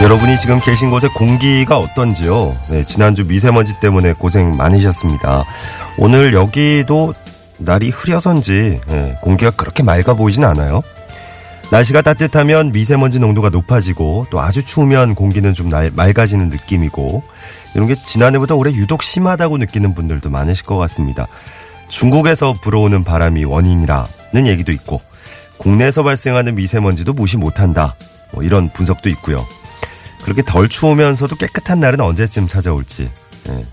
여러분이 지금 계신 곳의 공기가 어떤지요? 네, 지난주 미세먼지 때문에 고생 많으셨습니다. 오늘 여기도 날이 흐려서인지 공기가 그렇게 맑아 보이진 않아요. 날씨가 따뜻하면 미세먼지 농도가 높아지고 또 아주 추우면 공기는 좀 맑아지는 느낌이고 이런 게 지난해보다 올해 유독 심하다고 느끼는 분들도 많으실 것 같습니다. 중국에서 불어오는 바람이 원인이라는 얘기도 있고 국내에서 발생하는 미세먼지도 무시 못한다. 뭐 이런 분석도 있고요. 그렇게 덜 추우면서도 깨끗한 날은 언제쯤 찾아올지. 예.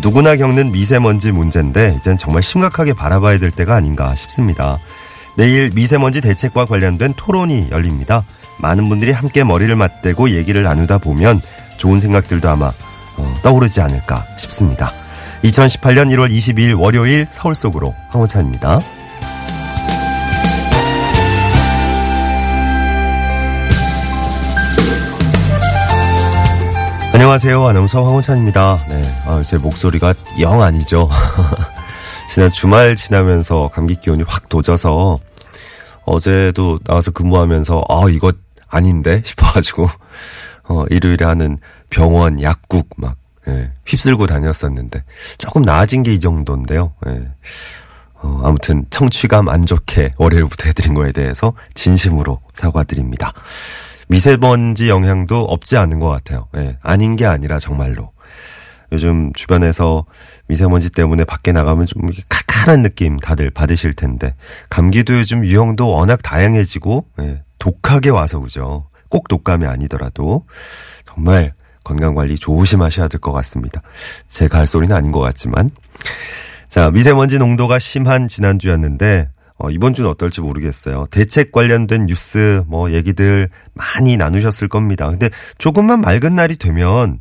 누구나 겪는 미세먼지 문제인데 이젠 정말 심각하게 바라봐야 될 때가 아닌가 싶습니다. 내일 미세먼지 대책과 관련된 토론이 열립니다. 많은 분들이 함께 머리를 맞대고 얘기를 나누다 보면 좋은 생각들도 아마 떠오르지 않을까 싶습니다. 2018년 1월 22일 월요일 서울 속으로 황호찬입니다. 안녕하세요. 아나운서 황원찬입니다. 네, 제 목소리가 영 아니죠. 지난 주말 지나면서 감기 기운이 확 도져서 어제도 나와서 근무하면서 이거 아닌데 싶어가지고 일요일에 하는 병원, 약국 막 휩쓸고 다녔었는데 조금 나아진 게 이 정도인데요. 아무튼 청취감 안 좋게 월요일부터 해드린 거에 대해서 진심으로 사과드립니다. 미세먼지 영향도 없지 않은 것 같아요. 예, 아닌 게 아니라 정말로. 요즘 주변에서 미세먼지 때문에 밖에 나가면 좀 칼칼한 느낌 다들 받으실 텐데 감기도 요즘 유형도 워낙 다양해지고 독하게 와서 그죠. 꼭 독감이 아니더라도 정말 건강관리 조심하셔야 될 것 같습니다. 제가 할 소리는 아닌 것 같지만. 자, 미세먼지 농도가 심한 지난주였는데 이번 주는 어떨지 모르겠어요. 대책 관련된 뉴스, 얘기들 많이 나누셨을 겁니다. 근데 조금만 맑은 날이 되면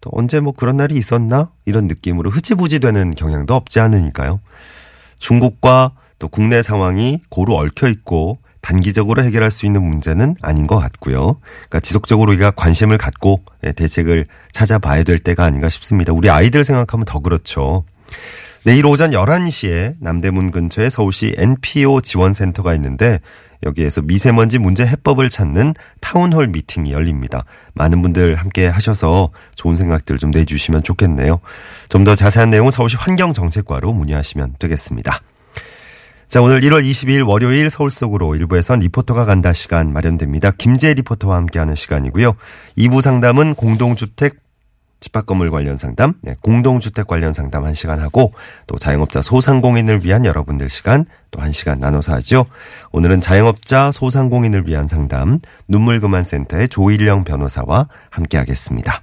또 언제 그런 날이 있었나? 이런 느낌으로 흐지부지 되는 경향도 없지 않으니까요. 중국과 또 국내 상황이 고루 얽혀있고 단기적으로 해결할 수 있는 문제는 아닌 것 같고요. 그러니까 지속적으로 우리가 관심을 갖고 대책을 찾아봐야 될 때가 아닌가 싶습니다. 우리 아이들 생각하면 더 그렇죠. 내일 오전 11시에 남대문 근처에 서울시 NPO 지원센터가 있는데 여기에서 미세먼지 문제 해법을 찾는 타운홀 미팅이 열립니다. 많은 분들 함께 하셔서 좋은 생각들 좀 내주시면 좋겠네요. 좀 더 자세한 내용은 서울시 환경정책과로 문의하시면 되겠습니다. 자, 오늘 1월 22일 월요일 서울 속으로 1부에선 리포터가 간다 시간 마련됩니다. 김재희 리포터와 함께하는 시간이고요. 2부 상담은 공동주택 집합 건물 관련 상담, 공동주택 관련 상담 1시간 하고 또 자영업자 소상공인을 위한 여러분들 시간 또 1시간 나눠서 하죠. 오늘은 자영업자 소상공인을 위한 상담 눈물그만센터의 조일령 변호사와 함께하겠습니다.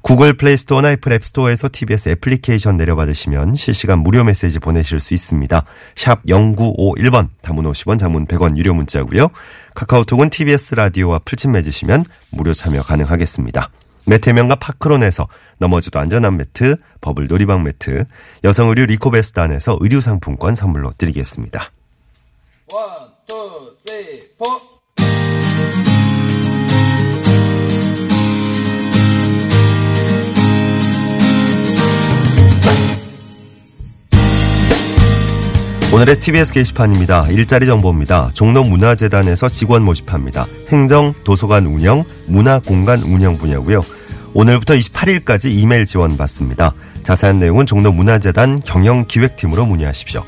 구글 플레이스토어나 애플 앱스토어에서 TBS 애플리케이션 내려받으시면 실시간 무료 메시지 보내실 수 있습니다. 샵 0951번, 단문 50원, 장문 100원 유료 문자고요. 카카오톡은 TBS 라디오와 풀친 맺으시면 무료 참여 가능하겠습니다. 매태명과 파크론에서 넘어져도 안전한 매트, 버블 놀이방 매트, 여성의류 리코베스단에서 의류상품권 선물로 드리겠습니다. 1, 2, 3, 4 오늘의 TBS 게시판입니다. 일자리 정보입니다. 종로문화재단에서 직원 모집합니다. 행정, 도서관 운영, 문화공간 운영 분야고요. 오늘부터 28일까지 이메일 지원 받습니다. 자세한 내용은 종로문화재단 경영기획팀으로 문의하십시오.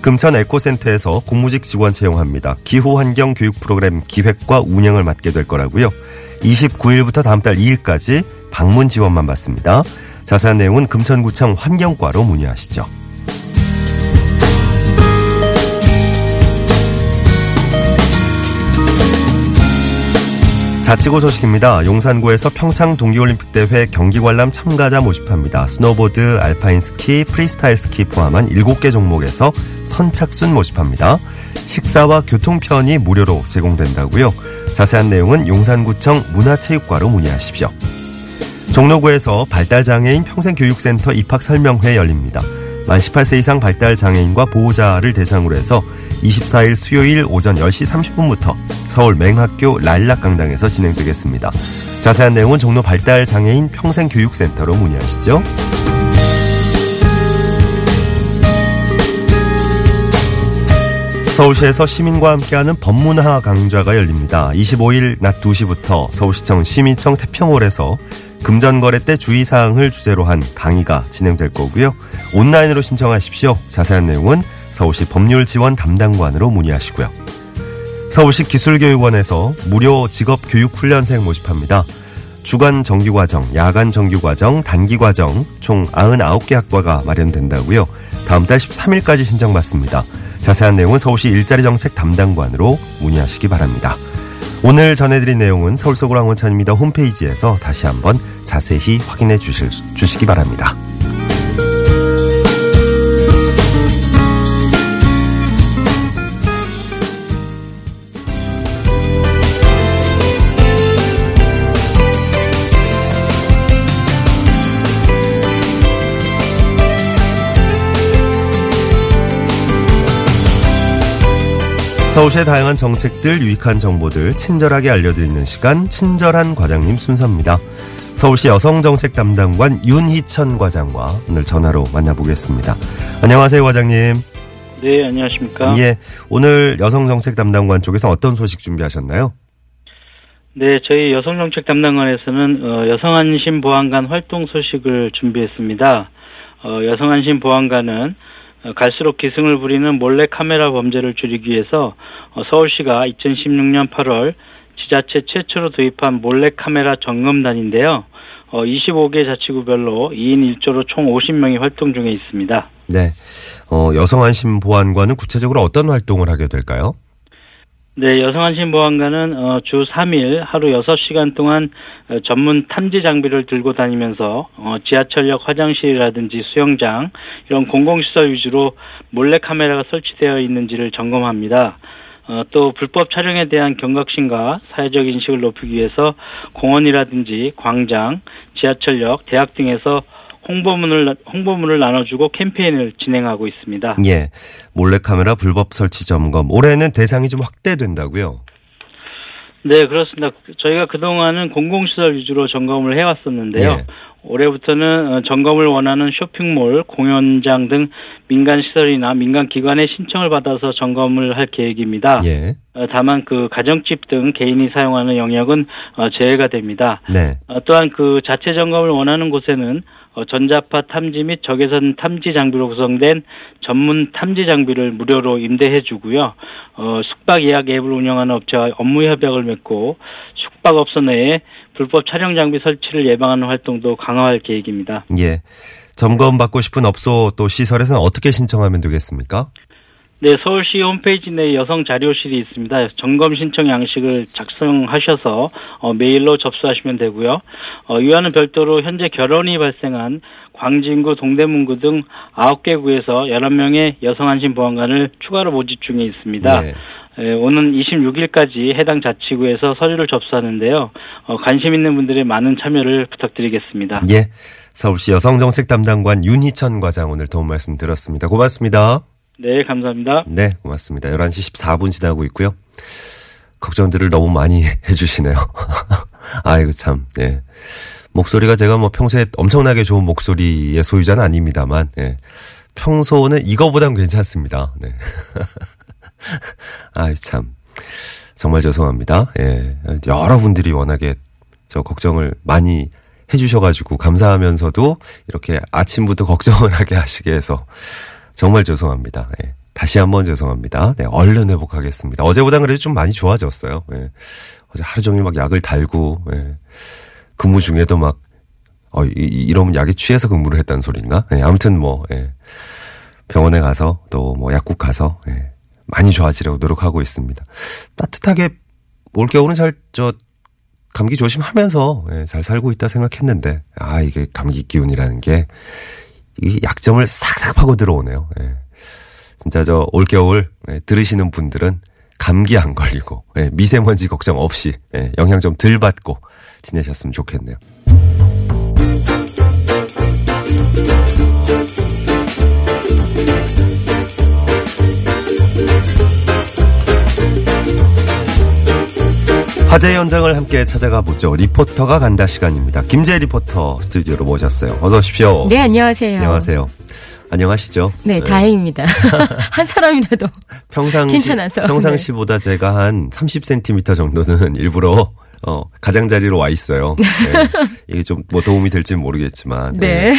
금천 에코센터에서 공무직 직원 채용합니다. 기후환경 교육 프로그램 기획과 운영을 맡게 될 거라고요. 29일부터 다음 달 2일까지 방문 지원만 받습니다. 자세한 내용은 금천구청 환경과로 문의하시죠. 자치구 소식입니다. 용산구에서 평창 동계올림픽대회 경기관람 참가자 모집합니다. 스노보드, 알파인스키, 프리스타일스키 포함한 7개 종목에서 선착순 모집합니다. 식사와 교통편이 무료로 제공된다고요. 자세한 내용은 용산구청 문화체육과로 문의하십시오. 종로구에서 발달장애인 평생교육센터 입학설명회 열립니다. 만 18세 이상 발달장애인과 보호자를 대상으로 해서 24일 수요일 오전 10시 30분부터 서울 맹학교 라일락강당에서 진행되겠습니다. 자세한 내용은 종로 발달장애인 평생교육센터로 문의하시죠. 서울시에서 시민과 함께하는 법문화 강좌가 열립니다. 25일 낮 2시부터 서울시청 시민청 태평홀에서 금전거래 때 주의사항을 주제로 한 강의가 진행될 거고요. 온라인으로 신청하십시오. 자세한 내용은 서울시 법률지원 담당관으로 문의하시고요. 서울시 기술교육원에서 무료 직업교육훈련생 모집합니다. 주간 정규과정, 야간 정규과정, 단기과정 총 99개 학과가 마련된다고요. 다음 달 13일까지 신청받습니다. 자세한 내용은 서울시 일자리정책 담당관으로 문의하시기 바랍니다. 오늘 전해드린 내용은 서울서구랑 원찬입니다. 홈페이지에서 다시 한번 자세히 확인해 주시기 바랍니다. 서울시의 다양한 정책들, 유익한 정보들 친절하게 알려드리는 시간, 친절한 과장님 순서입니다. 서울시 여성정책 담당관 윤희천 과장과 오늘 전화로 만나보겠습니다. 안녕하세요, 과장님. 네, 안녕하십니까. 예, 오늘 여성정책 담당관 쪽에서 어떤 소식 준비하셨나요? 네, 저희 여성정책 담당관에서는 여성안심보안관 활동 소식을 준비했습니다. 여성안심보안관은 갈수록 기승을 부리는 몰래카메라 범죄를 줄이기 위해서 서울시가 2016년 8월 지자체 최초로 도입한 몰래카메라 점검단인데요. 25개 자치구별로 2인 1조로 총 50명이 활동 중에 있습니다. 네, 여성안심보안관은 구체적으로 어떤 활동을 하게 될까요? 네, 여성안심보안관은 주 3일 하루 6시간 동안 전문 탐지 장비를 들고 다니면서 지하철역 화장실이라든지 수영장 이런 공공시설 위주로 몰래카메라가 설치되어 있는지를 점검합니다. 또 불법 촬영에 대한 경각심과 사회적 인식을 높이기 위해서 공원이라든지 광장, 지하철역, 대학 등에서 홍보문을 나눠주고 캠페인을 진행하고 있습니다. 예, 몰래카메라 불법 설치 점검. 올해는 대상이 좀 확대된다고요? 네, 그렇습니다. 저희가 그동안은 공공시설 위주로 점검을 해왔었는데요. 예. 올해부터는 점검을 원하는 쇼핑몰, 공연장 등 민간시설이나 민간기관의 신청을 받아서 점검을 할 계획입니다. 예. 다만 그 가정집 등 개인이 사용하는 영역은 제외가 됩니다. 네. 또한 그 자체 점검을 원하는 곳에는 전자파 탐지 및 적외선 탐지 장비로 구성된 전문 탐지 장비를 무료로 임대해 주고요. 숙박 예약 앱을 운영하는 업체와 업무 협약을 맺고 숙박업소 내에 불법 촬영 장비 설치를 예방하는 활동도 강화할 계획입니다. 예. 점검받고 싶은 업소 또 시설에서는 어떻게 신청하면 되겠습니까? 네, 서울시 홈페이지 내 여성 자료실이 있습니다. 점검 신청 양식을 작성하셔서 메일로 접수하시면 되고요. 이와는 별도로 현재 결혼이 발생한 광진구, 동대문구 등 9개 구에서 11명의 여성안심보안관을 추가로 모집 중에 있습니다. 네. 오는 26일까지 해당 자치구에서 서류를 접수하는데요. 관심 있는 분들의 많은 참여를 부탁드리겠습니다. 예, 서울시 여성정책 담당관 윤희천 과장 오늘 도움 말씀 들었습니다. 고맙습니다. 네, 감사합니다. 네, 고맙습니다. 11시 14분 지나고 있고요. 걱정들을 너무 많이 해주시네요. 아이고 참. 예. 목소리가 제가 평소에 엄청나게 좋은 목소리의 소유자는 아닙니다만 예. 평소는 이거보단 괜찮습니다. 네. 아이 참. 정말 죄송합니다. 예. 여러분들이 워낙에 저 걱정을 많이 해주셔가지고 감사하면서도 이렇게 아침부터 걱정을 하게 하시게 해서 정말 죄송합니다. 예. 다시 한번 죄송합니다. 네, 얼른 회복하겠습니다. 어제보단 그래도 좀 많이 좋아졌어요. 예. 어제 하루 종일 막 약을 달고 예. 근무 중에도 막 이러면 약에 취해서 근무를 했다는 소린가? 예. 아무튼 예. 병원에 가서 또 약국 가서 예. 많이 좋아지려고 노력하고 있습니다. 따뜻하게 올겨울은 감기 조심하면서 예. 잘 살고 있다 생각했는데 이게 감기 기운이라는 게 이 약점을 싹싹 파고 들어오네요. 예. 진짜 올겨울 들으시는 분들은 감기 안 걸리고 미세먼지 걱정 없이 영향 좀 덜 받고 지내셨으면 좋겠네요. 화재 현장을 함께 찾아가 보죠. 리포터가 간다 시간입니다. 김재희 리포터 스튜디오로 모셨어요. 어서 오십시오. 네, 안녕하세요. 안녕하세요. 안녕하시죠? 네, 네. 다행입니다. 한 사람이라도 괜찮아서. 평상시보다 제가 한 30cm 정도는 일부러 가장자리로 와 있어요. 네. 이게 좀 뭐 도움이 될지는 모르겠지만 네.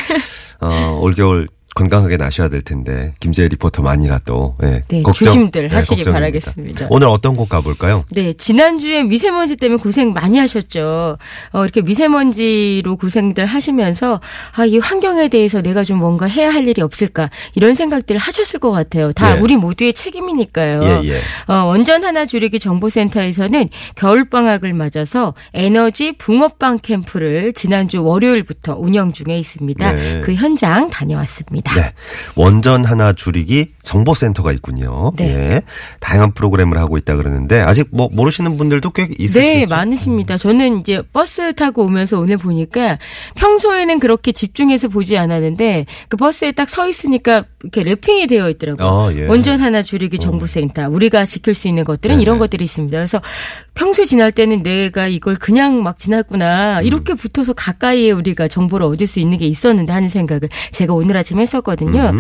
올겨울 건강하게 나셔야 될 텐데 김재희 리포터만이라도 네, 조심들 하시길 바라겠습니다. 오늘 어떤 곳 가볼까요? 네, 지난주에 미세먼지 때문에 고생 많이 하셨죠. 이렇게 미세먼지로 고생들 하시면서 이 환경에 대해서 내가 좀 뭔가 해야 할 일이 없을까 이런 생각들을 하셨을 것 같아요. 다 예. 우리 모두의 책임이니까요. 예. 원전 하나 줄이기 정보센터에서는 겨울방학을 맞아서 에너지 붕어빵 캠프를 지난주 월요일부터 운영 중에 있습니다. 네. 그 현장 다녀왔습니다. 네, 원전 하나 줄이기 정보센터가 있군요. 네, 예, 다양한 프로그램을 하고 있다 그러는데 아직 뭐 모르시는 분들도 꽤 있으시죠? 네, 많으십니다. 저는 이제 버스 타고 오면서 오늘 보니까 평소에는 그렇게 집중해서 보지 않았는데 그 버스에 딱 서 있으니까 이렇게 랩핑이 되어 있더라고요. 예. 원전 하나 줄이기 정보센터 우리가 지킬 수 있는 것들은 네네. 이런 것들이 있습니다. 그래서 평소에 지날 때는 내가 이걸 그냥 막 지났구나 이렇게 붙어서 가까이에 우리가 정보를 얻을 수 있는 게 있었는데 하는 생각을 제가 오늘 아침에 했었거든요.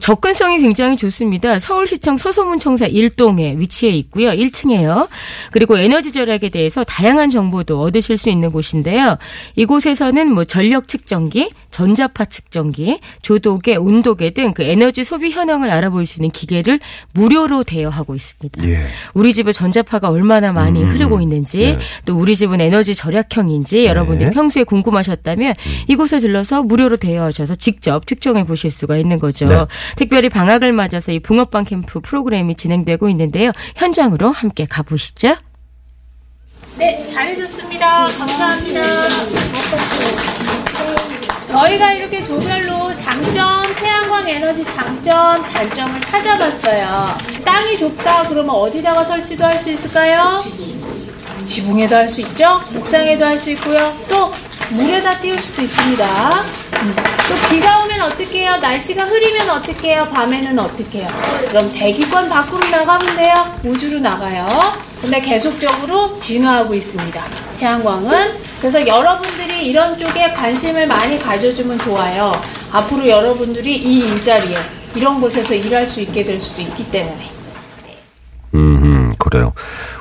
접근성이 굉장히 좋습니다. 서울시청 서소문청사 1동에 위치해 있고요. 1층에요. 그리고 에너지 절약에 대해서 다양한 정보도 얻으실 수 있는 곳인데요. 이곳에서는 뭐 전력 측정기, 전자파 측정기, 조도계, 온도계 등 그 에너지 소비 현황을 알아볼 수 있는 기계를 무료로 대여하고 있습니다. 예. 우리 집에 전자파가 얼마나 많이 흐르고 있는지 네. 또 우리 집은 에너지 절약형인지 네. 여러분들 평소에 궁금하셨다면 이곳에 들러서 무료로 대여하셔서 직접 측정해 보실 수가 있는 거죠. 네. 특별히 방학을 맞아서 이 붕어빵 캠프 프로그램이 진행되고 있는데요. 현장으로 함께 가보시죠. 네, 잘해줬습니다. 감사합니다. 저희가 이렇게 조별로 장점, 태양광 에너지 장점, 단점을 찾아봤어요. 땅이 좁다 그러면 어디다가 설치도 할 수 있을까요? 지붕에도 할 수 있죠. 옥상에도 할 수 있고요. 또 물에다 띄울 수도 있습니다. 또 비가 오면 어떻게 해요? 날씨가 흐리면 어떻게 해요? 밤에는 어떻게 해요? 그럼 대기권 밖으로 나가면 돼요. 우주로 나가요. 근데 계속적으로 진화하고 있습니다. 태양광은. 그래서 여러분들이 이런 쪽에 관심을 많이 가져주면 좋아요. 앞으로 여러분들이 이 일자리에 이런 곳에서 일할 수 있게 될 수도 있기 때문에. 그래요.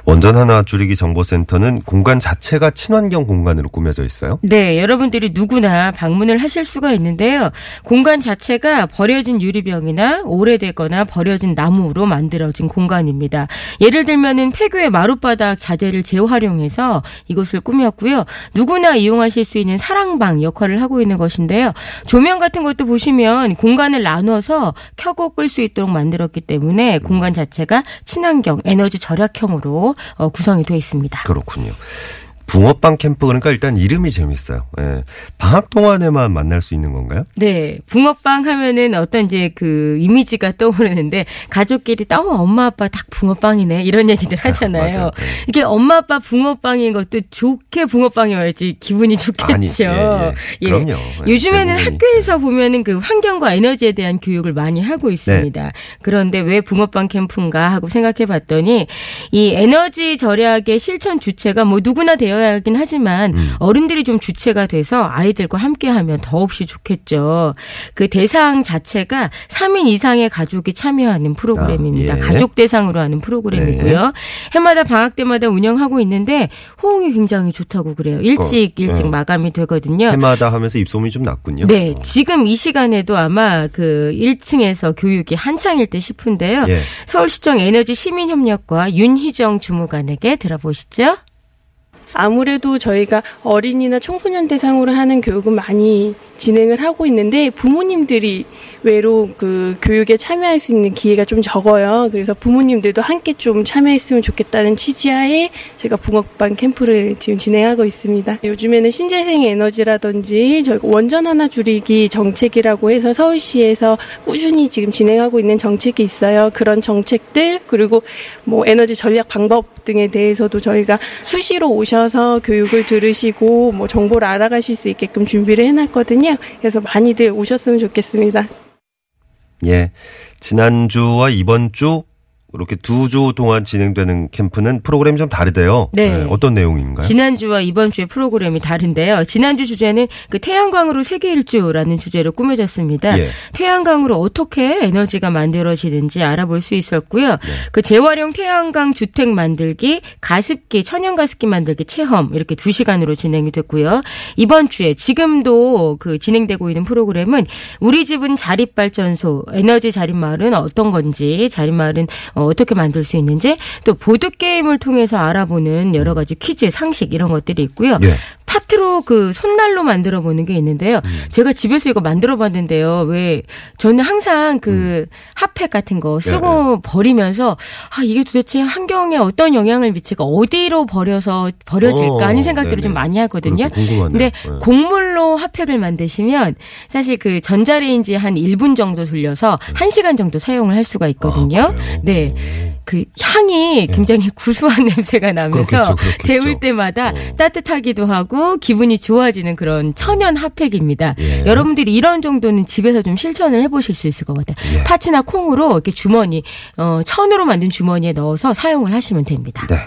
원전 하나 줄이기 정보센터는 공간 자체가 친환경 공간으로 꾸며져 있어요? 네. 여러분들이 누구나 방문을 하실 수가 있는데요. 공간 자체가 버려진 유리병이나 오래되거나 버려진 나무로 만들어진 공간입니다. 예를 들면은 폐교의 마룻바닥 자재를 재활용해서 이곳을 꾸몄고요. 누구나 이용하실 수 있는 사랑방 역할을 하고 있는 것인데요. 조명 같은 것도 보시면 공간을 나눠서 켜고 끌 수 있도록 만들었기 때문에 공간 자체가 친환경 에너지 절약형으로 구성이 되어 있습니다. 그렇군요. 붕어빵 캠프 그러니까 일단 이름이 재밌어요. 예. 방학 동안에만 만날 수 있는 건가요? 네. 붕어빵 하면은 어떤 이제 그 이미지가 떠오르는데 가족끼리 엄마 아빠 딱 붕어빵이네 이런 얘기들 하잖아요. 네. 이게 엄마 아빠 붕어빵인 것도 좋게 붕어빵이 와야지 기분이 좋겠죠. 예. 그럼요. 예. 요즘에는 학교에서 보면은 그 환경과 에너지에 대한 교육을 많이 하고 있습니다. 네. 그런데 왜 붕어빵 캠프인가 하고 생각해 봤더니 이 에너지 절약의 실천 주체가 뭐 누구나 되어 하긴 하지만 어른들이 좀 주체가 돼서 아이들과 함께하면 더없이 좋겠죠. 그 대상 자체가 3인 이상의 가족이 참여하는 프로그램입니다. 예. 가족 대상으로 하는 프로그램이고요. 네. 해마다 방학 때마다 운영하고 있는데 호응이 굉장히 좋다고 그래요. 일찍 마감이 되거든요. 해마다 하면서 입소문이 좀 났군요. 네. 지금 이 시간에도 아마 그 1층에서 교육이 한창일 때 싶은데요. 예. 서울시청 에너지 시민협력과 윤희정 주무관에게 들어보시죠. 아무래도 저희가 어린이나 청소년 대상으로 하는 교육은 많이 진행을 하고 있는데 부모님들이 외로 그 교육에 참여할 수 있는 기회가 좀 적어요. 그래서 부모님들도 함께 좀 참여했으면 좋겠다는 취지하에 저희가 붕어빵 캠프를 지금 진행하고 있습니다. 요즘에는 신재생 에너지라든지 저희가 원전 하나 줄이기 정책이라고 해서 서울시에서 꾸준히 지금 진행하고 있는 정책이 있어요. 그런 정책들 그리고 뭐 에너지 전략 방법 등에 대해서도 저희가 수시로 오셔서 교육을 들으시고 뭐 정보를 알아가실 수 있게끔 준비를 해놨거든요. 그래서 많이들 오셨으면 좋겠습니다. 예, 지난주와 이번 주 이렇게 두 주 동안 진행되는 캠프는 프로그램이 좀 다르대요. 네. 네. 어떤 내용인가요? 지난주와 이번 주의 프로그램이 다른데요. 지난주 주제는 그 태양광으로 세계 일주라는 주제로 꾸며졌습니다. 예. 태양광으로 어떻게 에너지가 만들어지는지 알아볼 수 있었고요. 예. 그 재활용 태양광 주택 만들기, 가습기, 천연가습기 만들기 체험 이렇게 2시간으로 진행이 됐고요. 이번 주에 지금도 그 진행되고 있는 프로그램은 우리 집은 자립발전소, 에너지 자립마을은 어떤 건지, 자립마을은 어떻게 만들 수 있는지, 또 보드게임을 통해서 알아보는 여러 가지 퀴즈, 상식 이런 것들이 있고요. 예. 파트로 그 손난로 만들어보는 게 있는데요. 제가 집에서 이거 만들어봤는데요. 왜 저는 항상 그 핫팩 같은 거 쓰고 버리면서 아 이게 도대체 환경에 어떤 영향을 미치고 어디로 버려서 버려질까 하는 생각들을 좀 많이 하거든요. 근데 곡물로 핫팩을 만드시면 사실 그 전자레인지 한 1분 정도 돌려서 1시간 정도 사용을 할 수가 있거든요. 아, 네. 그 향이 굉장히 구수한 냄새가 나면서 그렇겠죠. 데울 때마다 따뜻하기도 하고 기분이 좋아지는 그런 천연 핫팩입니다. 예. 여러분들이 이런 정도는 집에서 좀 실천을 해보실 수 있을 것 같아요. 예. 파츠나 콩으로 이렇게 주머니 천으로 만든 주머니에 넣어서 사용을 하시면 됩니다. 네,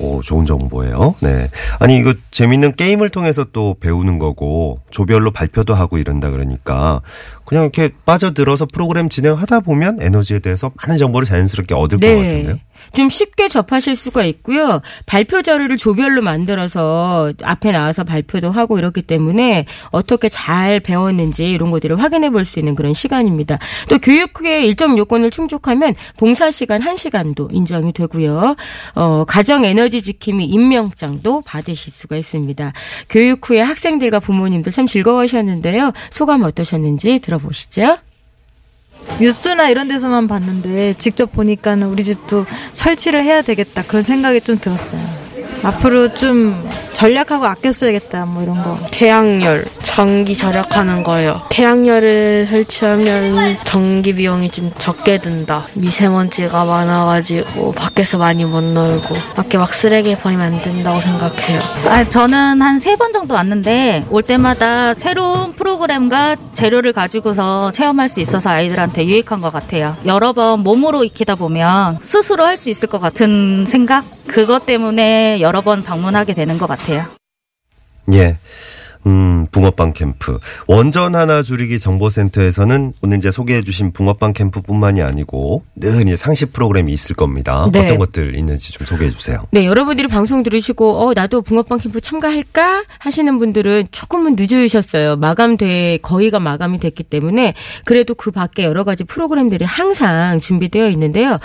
오 좋은 정보예요. 네, 아니 이거 재밌는 게임을 통해서 또 배우는 거고 조별로 발표도 하고 이런다 그러니까 그냥 이렇게 빠져들어서 프로그램 진행하다 보면 에너지에 대해서 많은 정보를 자연스럽게 얻을 것 같아요. 네. 좀 쉽게 접하실 수가 있고요. 발표 자료를 조별로 만들어서 앞에 나와서 발표도 하고 이렇기 때문에 어떻게 잘 배웠는지 이런 것들을 확인해 볼 수 있는 그런 시간입니다. 또 교육의 일정 요건을 충족하면 봉사시간 1시간도 인정이 되고요. 가정에너지 지킴이 임명장도 받으실 수가 있습니다. 교육 후에 학생들과 부모님들 참 즐거워하셨는데요. 소감 어떠셨는지 들어보시죠. 뉴스나 이런 데서만 봤는데 직접 보니까 우리 집도 설치를 해야 되겠다 그런 생각이 좀 들었어요. 앞으로 좀 전략하고 아껴 써야겠다 뭐 이런 거. 태양열, 전기 절약하는 거예요. 태양열을 설치하면 전기 비용이 좀 적게 든다. 미세먼지가 많아가지고 밖에서 많이 못 놀고 밖에 막 쓰레기 버리면 안 된다고 생각해요. 아, 저는 한 3번 정도 왔는데 올 때마다 새로운 프로그램과 재료를 가지고서 체험할 수 있어서 아이들한테 유익한 것 같아요. 여러 번 몸으로 익히다 보면 스스로 할 수 있을 것 같은 생각? 그것 때문에 여러 번 방문하게 되는 것 같아요. 예. 붕어빵 캠프. 원전 하나 줄이기 정보센터에서는 오늘 이제 소개해 주신 붕어빵 캠프뿐만이 아니고 늘 이제 상시 프로그램이 있을 겁니다. 네. 어떤 것들 있는지 좀 소개해 주세요. 네, 여러분들이 방송 들으시고 나도 붕어빵 캠프 참가할까 하시는 분들은 조금은 늦으셨어요. 거의가 마감이 됐기 때문에 그래도 그 밖에 여러 가지 프로그램들이 항상 준비되어 있는데요.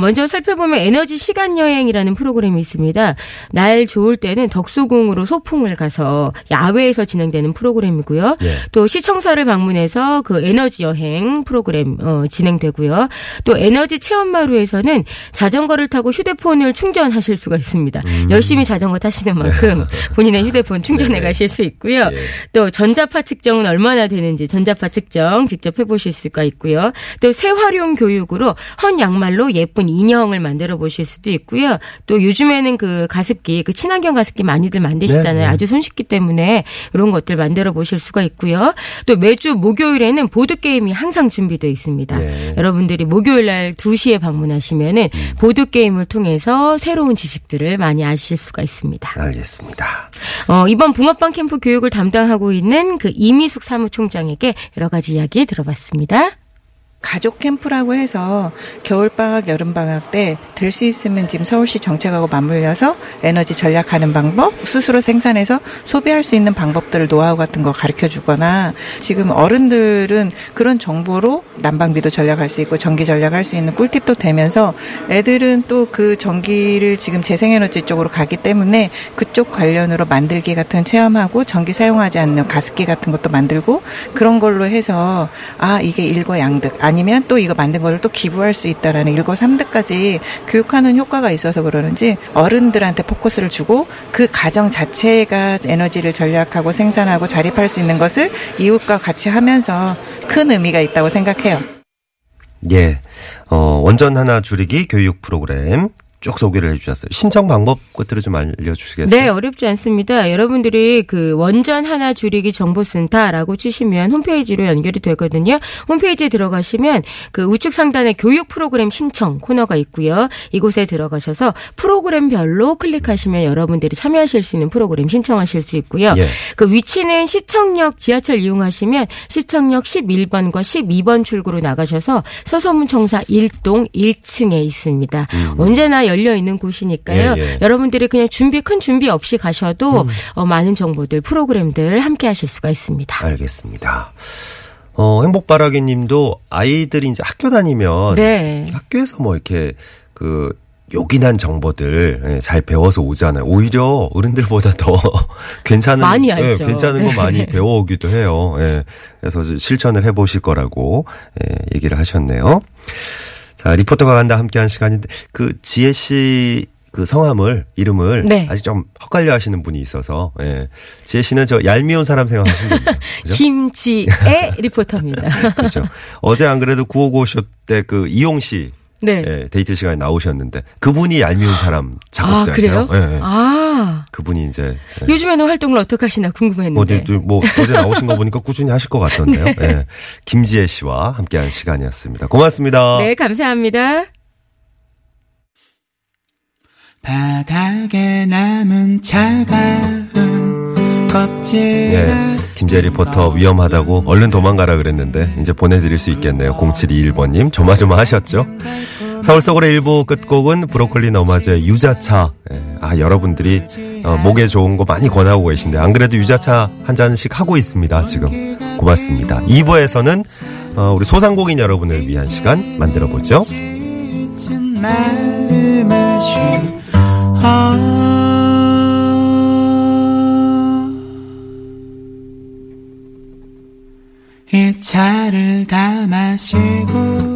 먼저 살펴보면 에너지 시간 여행이라는 프로그램이 있습니다. 날 좋을 때는 덕수궁으로 소풍을 가서 야외 에서 진행되는 프로그램이고요. 예. 또 시청사를 방문해서 그 에너지 여행 프로그램 진행되고요. 또 에너지 체험마루에서는 자전거를 타고 휴대폰을 충전하실 수가 있습니다. 열심히 자전거 타시는 만큼 본인의 휴대폰 충전해 가실 수 있고요. 예. 또 전자파 측정은 얼마나 되는지 전자파 측정 직접 해보실 수가 있고요. 또 새활용 교육으로 헌 양말로 예쁜 인형을 만들어 보실 수도 있고요. 또 요즘에는 그 가습기, 그 친환경 가습기 많이들 만드시잖아요. 네, 네. 아주 손쉽기 때문에 이런 것들 만들어 보실 수가 있고요. 또 매주 목요일에는 보드게임이 항상 준비되어 있습니다. 네. 여러분들이 목요일 날 2시에 방문하시면 보드게임을 통해서 새로운 지식들을 많이 아실 수가 있습니다. 알겠습니다. 이번 붕어빵 캠프 교육을 담당하고 있는 그 이미숙 사무총장에게 여러 가지 이야기 들어봤습니다. 가족 캠프라고 해서 겨울방학, 여름방학 때 들 수 있으면 지금 서울시 정책하고 맞물려서 에너지 절약하는 방법, 스스로 생산해서 소비할 수 있는 방법들을 노하우 같은 거 가르쳐주거나 지금 어른들은 그런 정보로 난방비도 절약할 수 있고 전기 절약할 수 있는 꿀팁도 되면서 애들은 또 그 전기를 지금 재생에너지 쪽으로 가기 때문에 그쪽 관련으로 만들기 같은 체험하고 전기 사용하지 않는 가습기 같은 것도 만들고 그런 걸로 해서 아 이게 일거양득 아니면 또 이거 만든 거를 또 기부할 수 있다라는 1거 3득까지 교육하는 효과가 있어서 그러는지 어른들한테 포커스를 주고 그 가정 자체가 에너지를 절약하고 생산하고 자립할 수 있는 것을 이웃과 같이 하면서 큰 의미가 있다고 생각해요. 예, 원전 하나 줄이기 교육 프로그램. 쭉 소개를 해 주셨어요. 신청 방법 것들을 좀 알려주시겠어요? 네. 어렵지 않습니다. 여러분들이 그 원전 하나 줄이기 정보센터라고 치시면 홈페이지로 연결이 되거든요. 홈페이지에 들어가시면 그 우측 상단에 교육 프로그램 신청 코너가 있고요. 이곳에 들어가셔서 프로그램별로 클릭하시면 여러분들이 참여하실 수 있는 프로그램 신청하실 수 있고요. 예. 그 위치는 시청역 지하철 이용하시면 시청역 11번과 12번 출구로 나가셔서 서소문청사 1동 1층에 있습니다. 언제나 열려있는 곳이니까요. 예, 예. 여러분들이 그냥 큰 준비 없이 가셔도 많은 정보들, 프로그램들 함께 하실 수가 있습니다. 알겠습니다. 행복바라기 님도 아이들이 이제 학교 다니면 네. 학교에서 뭐 이렇게 그 요긴한 정보들 잘 배워서 오잖아요. 오히려 어른들보다 더 괜찮은 거 많이 배워오기도 해요. 예. 그래서 실천을 해보실 거라고 얘기를 하셨네요. 자, 리포터가 간다 함께한 시간인데 그 지혜 씨 그 이름을 네. 아직 좀 헛갈려 하시는 분이 있어서 예. 지혜 씨는 저 얄미운 사람 생각하시면 됩니다. 그렇죠? 김지혜 리포터입니다. 그렇죠. 어제 안 그래도 955쇼 때 그 이용 씨 네. 예, 데이트 시간에 나오셨는데 그분이 얄미운 사람 작업자세요. 아, 그래요? 예, 예. 아. 그분이 이제 예. 요즘에는 활동을 어떻게 하시나 궁금했는데. 뭐 어제 나오신 거 보니까 꾸준히 하실 것 같던데요. 네. 예. 김지혜 씨와 함께한 시간이었습니다. 고맙습니다. 네, 감사합니다. 바닥에 남은 차가운 껍질. 예. 김재 리포터 위험하다고 얼른 도망가라 그랬는데 이제 보내드릴 수 있겠네요. 0721번님 조마조마하셨죠? 서울 서울의 일부 끝곡은 브로콜리 너마저의 유자차. 아 여러분들이 목에 좋은 거 많이 권하고 계신데 안 그래도 유자차 한 잔씩 하고 있습니다. 지금 고맙습니다. 2부에서는 우리 소상공인 여러분을 위한 시간 만들어보죠. 이 차를 다 마시고